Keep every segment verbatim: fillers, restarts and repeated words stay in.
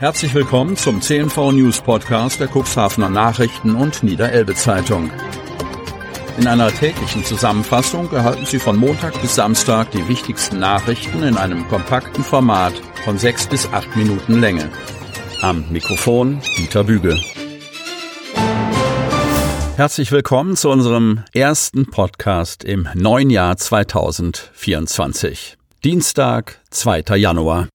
Herzlich willkommen zum C N V News Podcast der Cuxhavener Nachrichten und Nieder-Elbe-Zeitung. In einer täglichen Zusammenfassung erhalten Sie von Montag bis Samstag die wichtigsten Nachrichten in einem kompakten Format von sechs bis acht Minuten Länge. Am Mikrofon Dieter Büge. Herzlich willkommen zu unserem ersten Podcast im neuen Jahr zweitausendvierundzwanzig. Dienstag, zweiter Januar.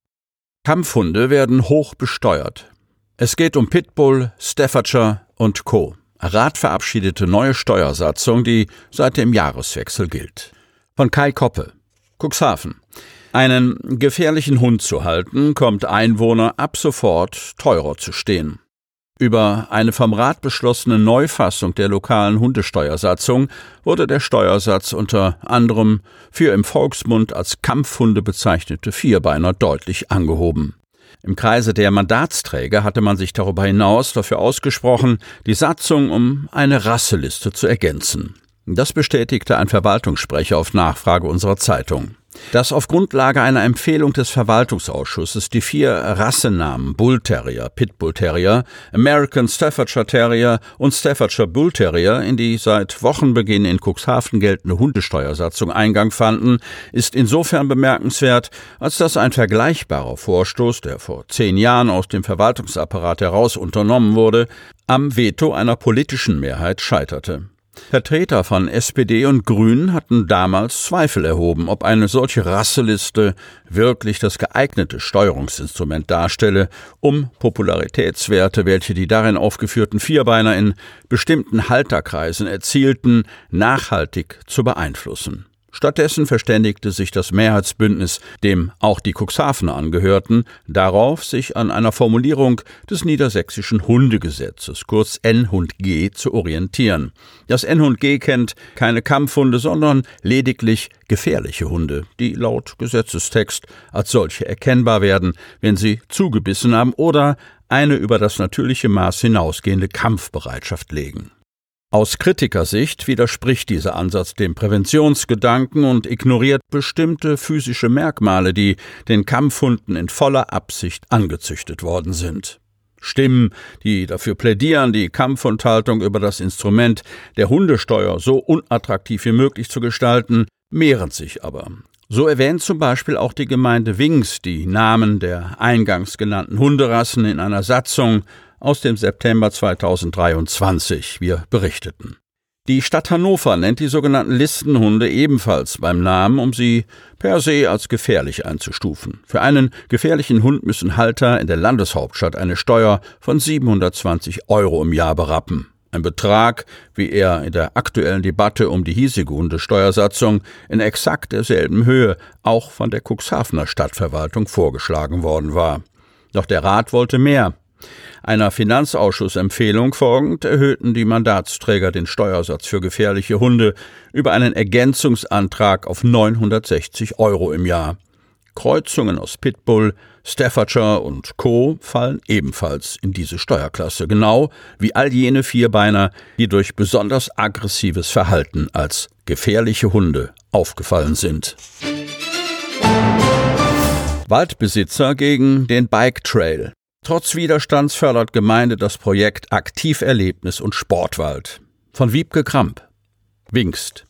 Kampfhunde werden hoch besteuert. Es geht um Pitbull, Staffordshire und Co. Rat verabschiedete neue Steuersatzung, die seit dem Jahreswechsel gilt. Von Kai Koppe, Cuxhaven. Einen gefährlichen Hund zu halten, kommt Einwohner ab sofort teurer zu stehen. Über eine vom Rat beschlossene Neufassung der lokalen Hundesteuersatzung wurde der Steuersatz unter anderem für im Volksmund als Kampfhunde bezeichnete Vierbeiner deutlich angehoben. Im Kreise der Mandatsträger hatte man sich darüber hinaus dafür ausgesprochen, die Satzung um eine Rasseliste zu ergänzen. Das bestätigte ein Verwaltungssprecher auf Nachfrage unserer Zeitung. Dass auf Grundlage einer Empfehlung des Verwaltungsausschusses die vier Rassenamen Bull Terrier, Pitbull Terrier, American Staffordshire Terrier und Staffordshire Bull Terrier in die seit Wochenbeginn in Cuxhaven geltende Hundesteuersatzung Eingang fanden, ist insofern bemerkenswert, als dass ein vergleichbarer Vorstoß, der vor zehn Jahren aus dem Verwaltungsapparat heraus unternommen wurde, am Veto einer politischen Mehrheit scheiterte. Vertreter von S P D und Grünen hatten damals Zweifel erhoben, ob eine solche Rasseliste wirklich das geeignete Steuerungsinstrument darstelle, um Popularitätswerte, welche die darin aufgeführten Vierbeiner in bestimmten Halterkreisen erzielten, nachhaltig zu beeinflussen. Stattdessen verständigte sich das Mehrheitsbündnis, dem auch die Cuxhavener angehörten, darauf, sich an einer Formulierung des niedersächsischen Hundegesetzes, kurz N-Hund-G, zu orientieren. Das N-Hund-G kennt keine Kampfhunde, sondern lediglich gefährliche Hunde, die laut Gesetzestext als solche erkennbar werden, wenn sie zugebissen haben oder eine über das natürliche Maß hinausgehende Kampfbereitschaft legen. Aus Kritikersicht widerspricht dieser Ansatz dem Präventionsgedanken und ignoriert bestimmte physische Merkmale, die den Kampfhunden in voller Absicht angezüchtet worden sind. Stimmen, die dafür plädieren, die Kampfhundhaltung über das Instrument der Hundesteuer so unattraktiv wie möglich zu gestalten, mehren sich aber. So erwähnt zum Beispiel auch die Gemeinde Wingst die Namen der eingangs genannten Hunderassen in einer Satzung aus dem September zweitausenddreiundzwanzig, wir berichteten. Die Stadt Hannover nennt die sogenannten Listenhunde ebenfalls beim Namen, um sie per se als gefährlich einzustufen. Für einen gefährlichen Hund müssen Halter in der Landeshauptstadt eine Steuer von siebenhundertzwanzig Euro im Jahr berappen. Ein Betrag, wie er in der aktuellen Debatte um die hiesige Hundesteuersatzung in exakt derselben Höhe auch von der Cuxhavener Stadtverwaltung vorgeschlagen worden war. Doch der Rat wollte mehr. Einer Finanzausschussempfehlung folgend erhöhten die Mandatsträger den Steuersatz für gefährliche Hunde über einen Ergänzungsantrag auf neunhundertsechzig Euro im Jahr. Kreuzungen aus Pitbull, Staffordshire und Co. fallen ebenfalls in diese Steuerklasse, genau wie all jene Vierbeiner, die durch besonders aggressives Verhalten als gefährliche Hunde aufgefallen sind. Waldbesitzer gegen den Bike Trail. Trotz Widerstands fördert Gemeinde das Projekt Aktiverlebnis und Sportwald. Von Wiebke Kramp. Wingst.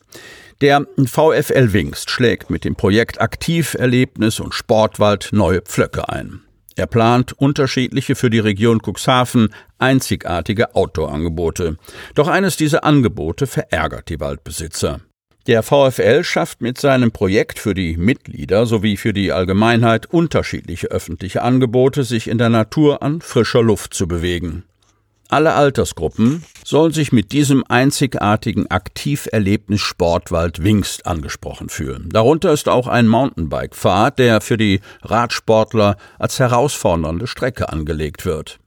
Der VfL Wingst schlägt mit dem Projekt Aktiverlebnis und Sportwald neue Pflöcke ein. Er plant unterschiedliche für die Region Cuxhaven einzigartige Outdoor-Angebote. Doch eines dieser Angebote verärgert die Waldbesitzer. Der VfL schafft mit seinem Projekt für die Mitglieder sowie für die Allgemeinheit unterschiedliche öffentliche Angebote, sich in der Natur an frischer Luft zu bewegen. Alle Altersgruppen sollen sich mit diesem einzigartigen Aktiverlebnis Sportwald Wingst angesprochen fühlen. Darunter ist auch ein Mountainbike-Pfad, der für die Radsportler als herausfordernde Strecke angelegt wird.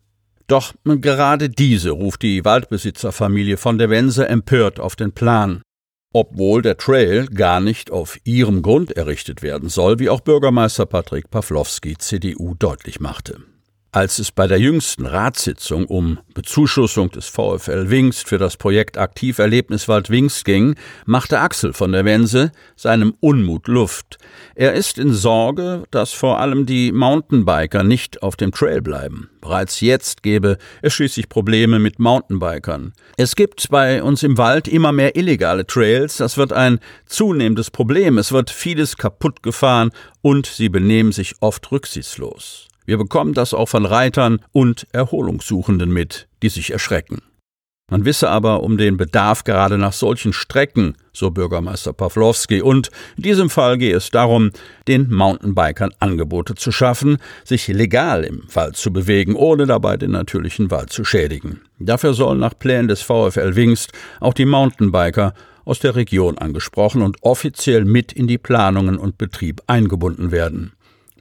Doch gerade diese ruft die Waldbesitzerfamilie von der Wense empört auf den Plan. Obwohl der Trail gar nicht auf ihrem Grund errichtet werden soll, wie auch Bürgermeister Patrick Pawlowski, C D U, deutlich machte. Als es bei der jüngsten Ratssitzung um Bezuschussung des VfL Wingst für das Projekt Aktiverlebniswald Wingst ging, machte Axel von der Wense seinem Unmut Luft. Er ist in Sorge, dass vor allem die Mountainbiker nicht auf dem Trail bleiben. Bereits jetzt gebe es schließlich Probleme mit Mountainbikern. Es gibt bei uns im Wald immer mehr illegale Trails. Das wird ein zunehmendes Problem. Es wird vieles kaputt gefahren und sie benehmen sich oft rücksichtslos. Wir bekommen das auch von Reitern und Erholungssuchenden mit, die sich erschrecken. Man wisse aber um den Bedarf gerade nach solchen Strecken, so Bürgermeister Pawlowski, und in diesem Fall gehe es darum, den Mountainbikern Angebote zu schaffen, sich legal im Wald zu bewegen, ohne dabei den natürlichen Wald zu schädigen. Dafür sollen nach Plänen des VfL Wingst auch die Mountainbiker aus der Region angesprochen und offiziell mit in die Planungen und Betrieb eingebunden werden.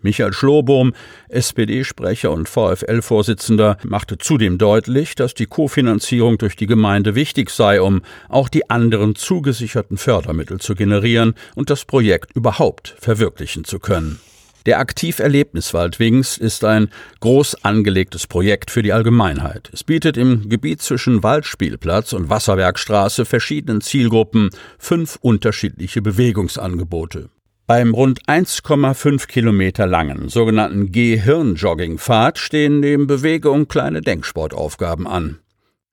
Michael Schlobohm, S P D-Sprecher und VfL-Vorsitzender, machte zudem deutlich, dass die Kofinanzierung durch die Gemeinde wichtig sei, um auch die anderen zugesicherten Fördermittel zu generieren und das Projekt überhaupt verwirklichen zu können. Der Aktiverlebniswald Wingst ist ein groß angelegtes Projekt für die Allgemeinheit. Es bietet im Gebiet zwischen Waldspielplatz und Wasserwerkstraße verschiedenen Zielgruppen fünf unterschiedliche Bewegungsangebote. Beim rund eins Komma fünf Kilometer langen sogenannten Gehirnjoggingpfad stehen neben Bewegung kleine Denksportaufgaben an.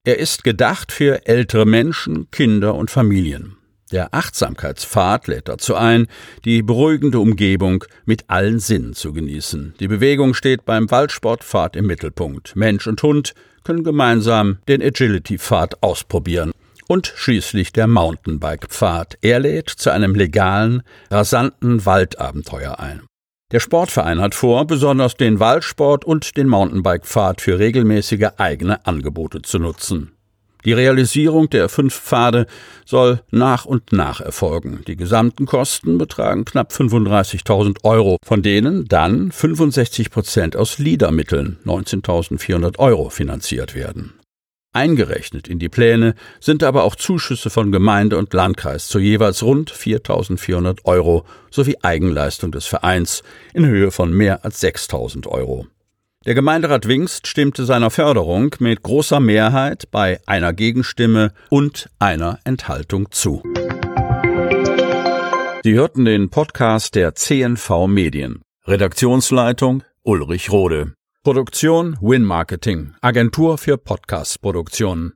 Er ist gedacht für ältere Menschen, Kinder und Familien. Der Achtsamkeitspfad lädt dazu ein, die beruhigende Umgebung mit allen Sinnen zu genießen. Die Bewegung steht beim Waldsportpfad im Mittelpunkt. Mensch und Hund können gemeinsam den Agility-Pfad ausprobieren. Und schließlich der Mountainbike-Pfad. Er lädt zu einem legalen, rasanten Waldabenteuer ein. Der Sportverein hat vor, besonders den Waldsport und den Mountainbike-Pfad für regelmäßige eigene Angebote zu nutzen. Die Realisierung der fünf Pfade soll nach und nach erfolgen. Die gesamten Kosten betragen knapp fünfunddreißigtausend Euro, von denen dann fünfundsechzig Prozent aus L I D A-Mitteln, neunzehntausendvierhundert Euro, finanziert werden. Eingerechnet in die Pläne sind aber auch Zuschüsse von Gemeinde und Landkreis zu jeweils rund viertausendvierhundert Euro sowie Eigenleistung des Vereins in Höhe von mehr als sechstausend Euro. Der Gemeinderat Wingst stimmte seiner Förderung mit großer Mehrheit bei einer Gegenstimme und einer Enthaltung zu. Sie hörten den Podcast der C N V Medien. Redaktionsleitung Ulrich Rohde. Produktion Win-Marketing, Agentur für Podcast-Produktionen.